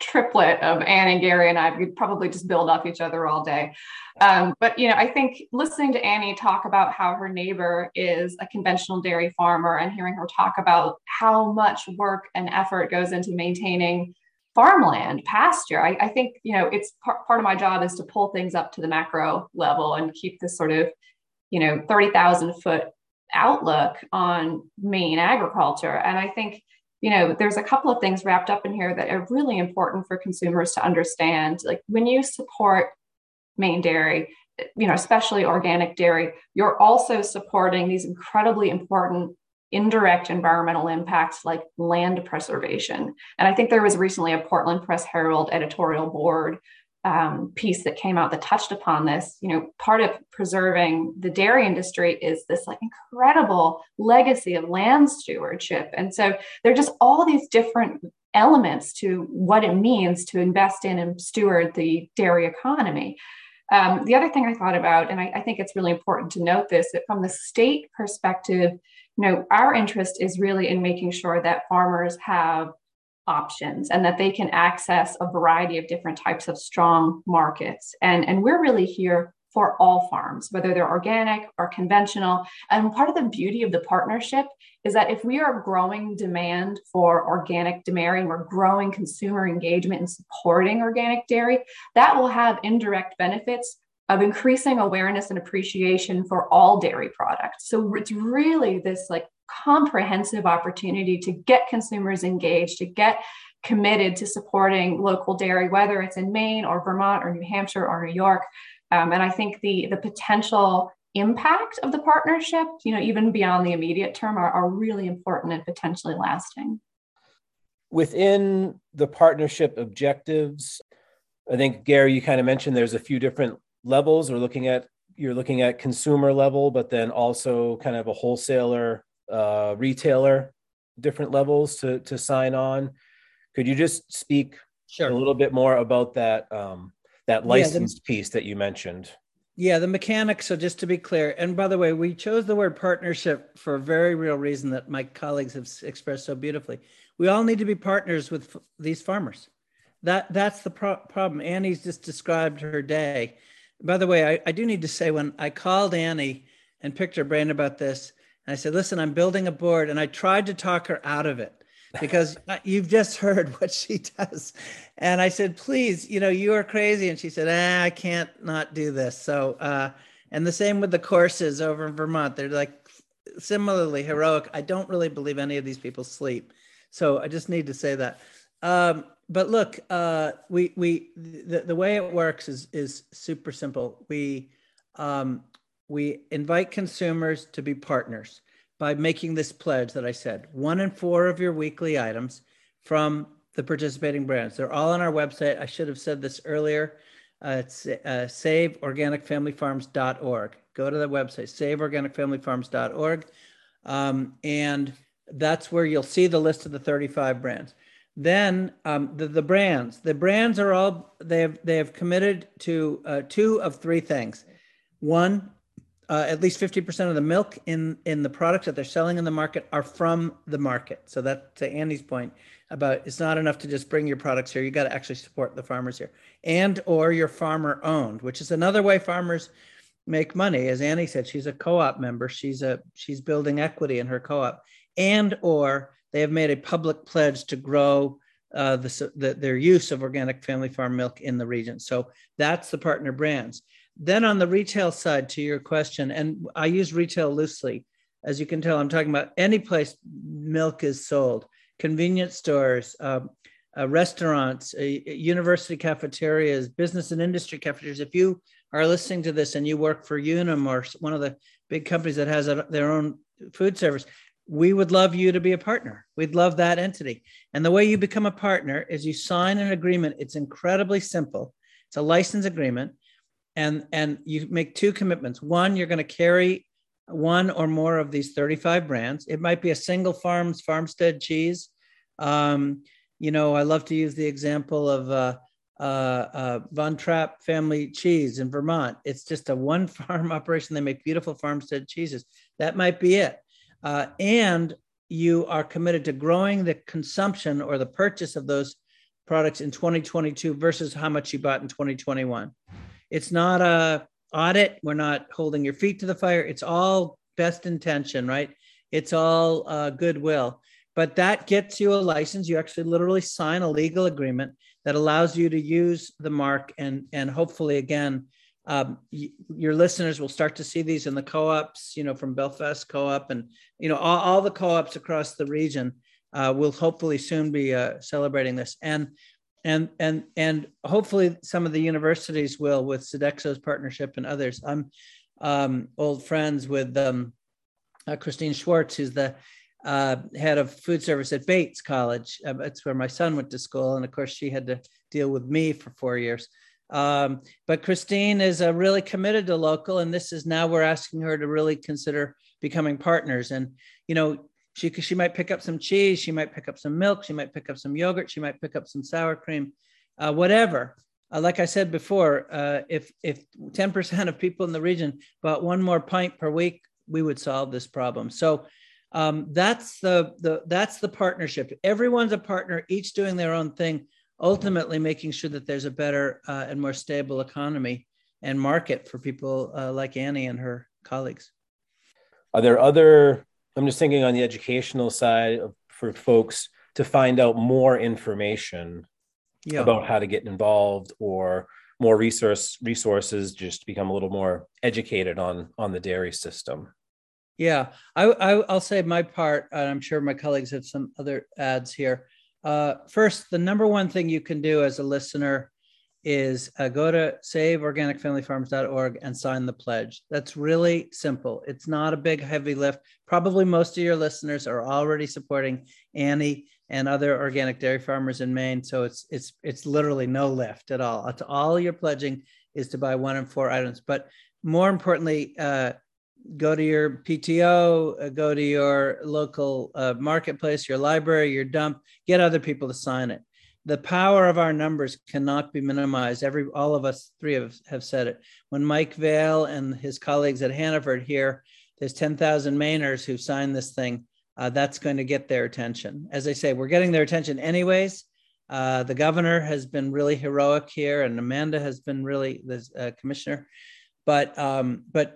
triplet of Annie, Gary, and I, we'd probably just build off each other all day. But, I think listening to Annie talk about how her neighbor is a conventional dairy farmer and hearing her talk about how much work and effort goes into maintaining farmland, pasture. I think, it's part of my job is to pull things up to the macro level and keep this sort of, 30,000 foot outlook on Maine agriculture. And I think, there's a couple of things wrapped up in here that are really important for consumers to understand. Like when you support Maine dairy, especially organic dairy, you're also supporting these incredibly important indirect environmental impacts like land preservation. And I think there was recently a Portland Press Herald editorial board piece that came out that touched upon this. Part of preserving the dairy industry is this like incredible legacy of land stewardship. And so there are just all these different elements to what it means to invest in and steward the dairy economy. The other thing I thought about, and I think it's really important to note this, that from the state perspective, our interest is really in making sure that farmers have options and that they can access a variety of different types of strong markets. And we're really here for all farms, whether they're organic or conventional. And part of the beauty of the partnership is that if we are growing demand for organic dairy and we're growing consumer engagement and supporting organic dairy, that will have indirect benefits of increasing awareness and appreciation for all dairy products. So it's really this like comprehensive opportunity to get consumers engaged, to get committed to supporting local dairy, whether it's in Maine or Vermont or New Hampshire or New York. And I think the potential impact of the partnership, you know, even beyond the immediate term, are really important and potentially lasting. Within the partnership objectives, I think, Gary, you kind of mentioned there's a few different levels. You're looking at consumer level, but then also kind of a wholesaler, retailer, different levels to sign on. Could you just speak Sure. a little bit more about that that licensed piece that you mentioned? Yeah, the mechanics. So just to be clear, and by the way, we chose the word partnership for a very real reason that my colleagues have expressed so beautifully. We all need to be partners with these farmers. That's the problem. Annie's just described her day. By the way, I do need to say, when I called Annie and picked her brain about this, and I said, listen, I'm building a board, and I tried to talk her out of it. Because you've just heard what she does. And I said, please, you know, you are crazy. And she said, I can't not do this. So, and the same with the courses over in Vermont. They're like similarly heroic. I don't really believe any of these people sleep. So I just need to say that. But look, the way it works is super simple. We invite consumers to be partners by making this pledge that I said, 1 in 4 of your weekly items from the participating brands. They're all on our website. I should have said this earlier. It's saveorganicfamilyfarms.org. Go to the website, saveorganicfamilyfarms.org. And that's where you'll see the list of the 35 brands. Then the brands are all, they have committed to 2 of 3 things. One, at least 50% of the milk in the products that they're selling in the market are from the market. So that, to Andy's point about, it's not enough to just bring your products here. You got to actually support the farmers here, and or your farmer owned, which is another way farmers make money. As Annie said, she's a co-op member. She's building equity in her co-op, and or they have made a public pledge to grow their use of organic family farm milk in the region. So that's the partner brands. Then on the retail side, to your question, and I use retail loosely, as you can tell, I'm talking about any place milk is sold, convenience stores, restaurants, university cafeterias, business and industry cafeterias. If you are listening to this and you work for Unum or one of the big companies that has their own food service, we would love you to be a partner. We'd love that entity. And the way you become a partner is you sign an agreement. It's incredibly simple. It's a license agreement. And you make 2 commitments. One, you're going to carry 1 or more of these 35 brands. It might be a single farm's farmstead cheese. You know, I love to use the example of Von Trapp family cheese in Vermont. It's just a 1 farm operation. They make beautiful farmstead cheeses. That might be it. And you are committed to growing the consumption or the purchase of those products in 2022 versus how much you bought in 2021. It's not a audit. We're not holding your feet to the fire. It's all best intention, right? It's all goodwill. But that gets you a license. You actually literally sign a legal agreement that allows you to use the mark. And hopefully, again, your listeners will start to see these in the co-ops, you know, from Belfast Co-op and, you know, all the co-ops across the region will hopefully soon be celebrating this. And hopefully some of the universities will, with Sodexo's partnership and others. I'm old friends with Christine Schwartz, who's the head of food service at Bates College. That's where my son went to school. And of course, she had to deal with me for 4 years. But Christine is really committed to local. And this is now we're asking her to really consider becoming partners. And, you know, she might pick up some cheese, she might pick up some milk, she might pick up some yogurt, she might pick up some sour cream, whatever. Like I said before, if 10% of people in the region bought 1 more pint per week, we would solve this problem. So that's the partnership. Everyone's a partner, each doing their own thing, ultimately making sure that there's a better and more stable economy and market for people like Annie and her colleagues. Are there other... I'm just thinking on the educational side for folks to find out more information about how to get involved or more resources just to become a little more educated on the dairy system. Yeah, I'll say my part, and I'm sure my colleagues have some other adds here. First, the number one thing you can do as a listener is go to saveorganicfamilyfarms.org and sign the pledge. That's really simple. It's not a big heavy lift. Probably most of your listeners are already supporting Annie and other organic dairy farmers in Maine. So it's literally no lift at all. It's all you're pledging is to buy 1 and 4 items. But more importantly, go to your PTO, go to your local marketplace, your library, your dump, get other people to sign it. The power of our numbers cannot be minimized. All of us three have said it. When Mike Vale and his colleagues at Hannaford here, there's 10,000 Mainers who've signed this thing. That's going to get their attention. As I say, we're getting their attention anyways. The governor has been really heroic here, and Amanda has been really the commissioner. But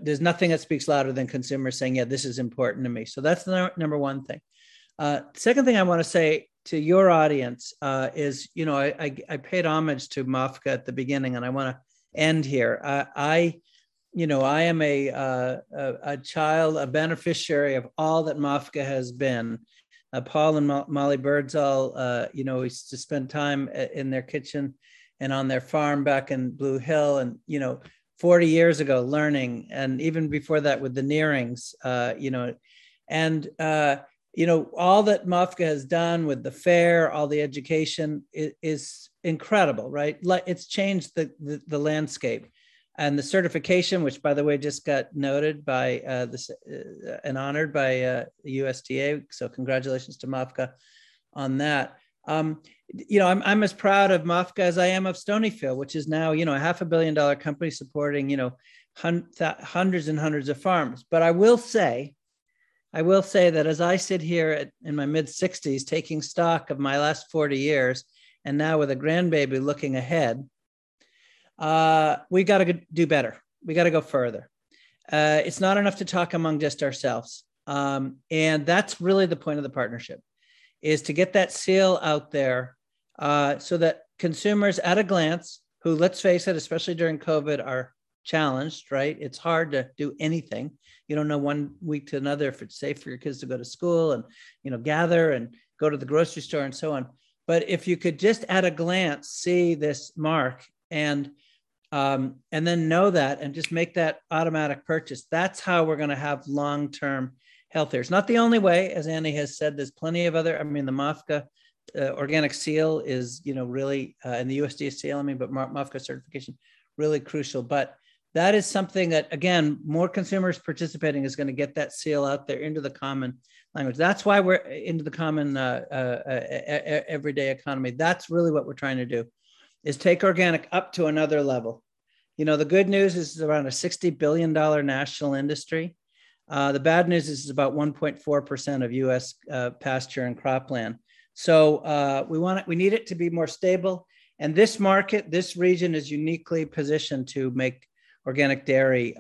there's nothing that speaks louder than consumers saying, yeah, this is important to me. So that's the number one thing. Second thing I want to say to your audience is, you know, I paid homage to Mafka at the beginning, and I want to end here. I am a child, a beneficiary of all that Mafka has been. Paul and Molly Birdsall, used to spend time in their kitchen and on their farm back in Blue Hill, and, 40 years ago, learning, and even before that with the nearings, all that Mofka has done with the fair, all the education is incredible, right? It's changed the landscape, and the certification, which by the way just got noted by and honored by the USDA. So congratulations to Mofka on that. I'm as proud of Mafka as I am of Stonyfield, which is now, a $500 million company supporting, hundreds and hundreds of farms. But I will say that as I sit here in my mid 60s, taking stock of my last 40 years, and now with a grandbaby looking ahead, we got to do better. We got to go further. It's not enough to talk among just ourselves. And that's really the point of the partnership, is to get that seal out there so that consumers at a glance, who, let's face it, especially during COVID, are challenged, right? It's hard to do anything. You don't know one week to another if it's safe for your kids to go to school and, gather and go to the grocery store and so on. But if you could just at a glance see this mark and then know that and just make that automatic purchase, that's how we're going to have long-term healthier. It's not the only way, as Annie has said. There's plenty of other. I mean, the Mafka organic seal is, really, and the USDA seal. But Mafka certification really crucial. But that is something that, again, more consumers participating is going to get that seal out there into the common language. That's why we're into the common everyday economy. That's really what we're trying to do, is take organic up to another level. The good news is it's around a $60 billion national industry. The bad news is it's about 1.4% of U.S. Pasture and cropland. So we need it to be more stable. And this market, this region is uniquely positioned to make organic dairy,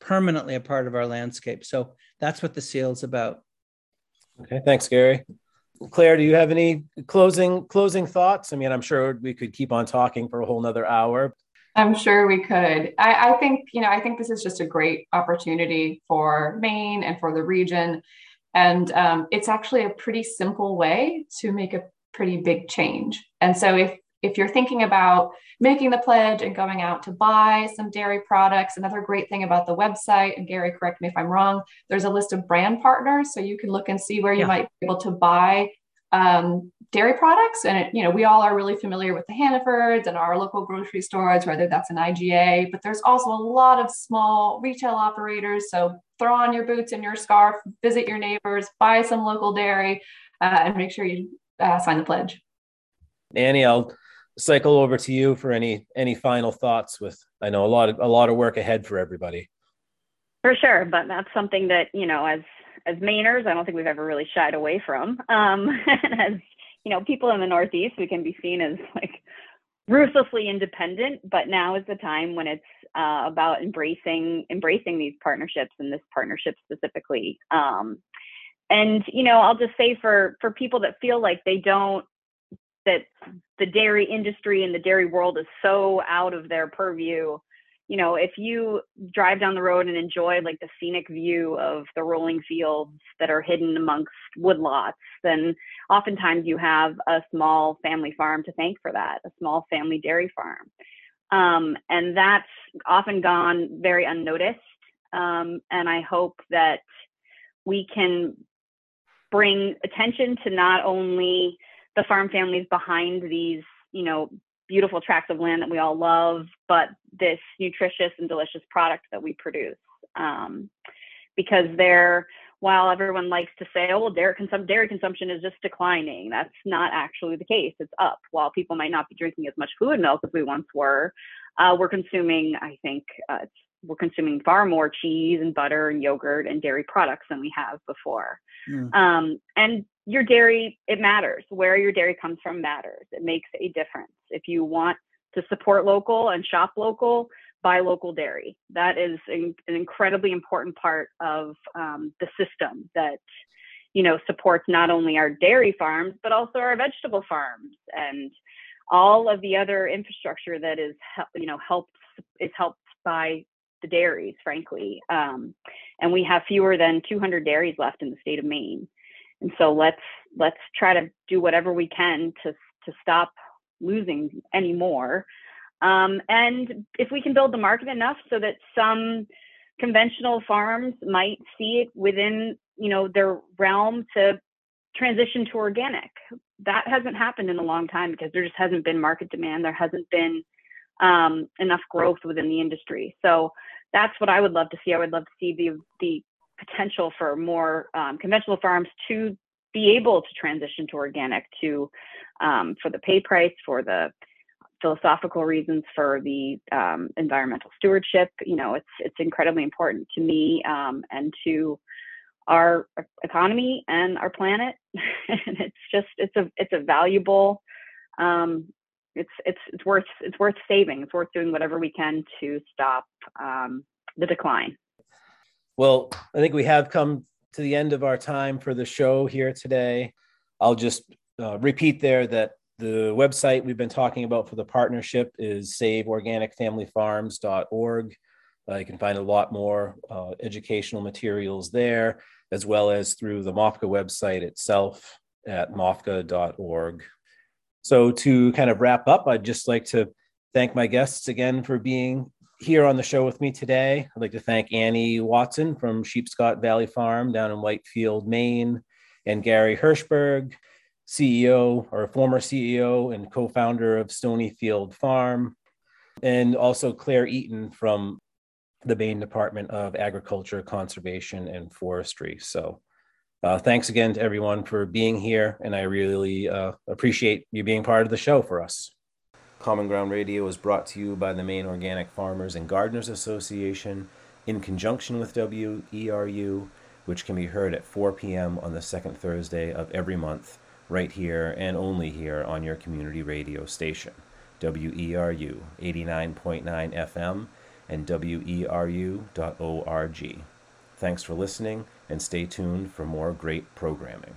permanently a part of our landscape. So that's what the seal's about. Okay, thanks, Gary. Claire, do you have any closing thoughts? I'm sure we could keep on talking for a whole nother hour. I'm sure we could. I think this is just a great opportunity for Maine and for the region. And it's actually a pretty simple way to make a pretty big change. And so if you're thinking about making the pledge and going out to buy some dairy products, another great thing about the website, and Gary, correct me if I'm wrong, there's a list of brand partners. So you can look and see where you might be able to buy dairy products. And we all are really familiar with the Hannafords and our local grocery stores, whether that's an IGA, but there's also a lot of small retail operators. So throw on your boots and your scarf, visit your neighbors, buy some local dairy, and make sure you sign the pledge. Annie, I'll cycle over to you for any final thoughts with, I know a lot of work ahead for everybody. For sure. But that's something that, as Mainers, I don't think we've ever really shied away from. And as people in the Northeast, we can be seen as like ruthlessly independent, but now is the time when it's about embracing these partnerships, and this partnership specifically. I'll just say for people that feel like they don't that the dairy industry and the dairy world is so out of their purview. You know, if you drive down the road and enjoy like the scenic view of the rolling fields that are hidden amongst woodlots, then oftentimes you have a small family farm to thank for that, a small family dairy farm. And that's often gone very unnoticed. And I hope that we can bring attention to not only the farm families behind these, you know, beautiful tracts of land that we all love, but this nutritious and delicious product that we produce. Because while everyone likes to say, oh, well, dairy consumption is just declining, that's not actually the case. It's up. While people might not be drinking as much fluid milk as we once were, we're consuming far more cheese and butter and yogurt and dairy products than we have before. Yeah. And your dairy, it matters. Where your dairy comes from matters. It makes a difference. If you want to support local and shop local, buy local dairy. That is an incredibly important part of the system that, you know, supports not only our dairy farms, but also our vegetable farms and all of the other infrastructure that is, you know, helped by the dairies, frankly. And we have fewer than 200 dairies left in the state of Maine. And so let's try to do whatever we can to stop losing any more. And if we can build the market enough so that some conventional farms might see it within, you know, their realm to transition to organic, that hasn't happened in a long time because there just hasn't been market demand. There hasn't been enough growth within the industry. So that's what I would love to see. I would love to see the potential for more conventional farms to be able to transition to organic for the pay price, for the philosophical reasons, for the environmental stewardship. You know, it's incredibly important to me and to our economy and our planet. And it's a valuable, it's worth saving. It's worth doing whatever we can to stop the decline. Well, I think we have come to the end of our time for the show here today. I'll just repeat there that the website we've been talking about for the partnership is saveorganicfamilyfarms.org. You can find a lot more educational materials there, as well as through the MOFCA website itself at mofca.org. So to kind of wrap up, I'd just like to thank my guests again for being here on the show with me today. I'd like to thank Annie Watson from Sheepscot Valley Farm down in Whitefield, Maine, and Gary Hirshberg, CEO or former CEO and co-founder of Stonyfield Farm, and also Claire Eaton from the Maine Department of Agriculture, Conservation, and Forestry. So thanks again to everyone for being here, and I really appreciate you being part of the show for us. Common Ground Radio is brought to you by the Maine Organic Farmers and Gardeners Association in conjunction with WERU, which can be heard at 4 p.m. on the second Thursday of every month, right here and only here on your community radio station, WERU 89.9 FM and WERU.org. Thanks for listening, and stay tuned for more great programming.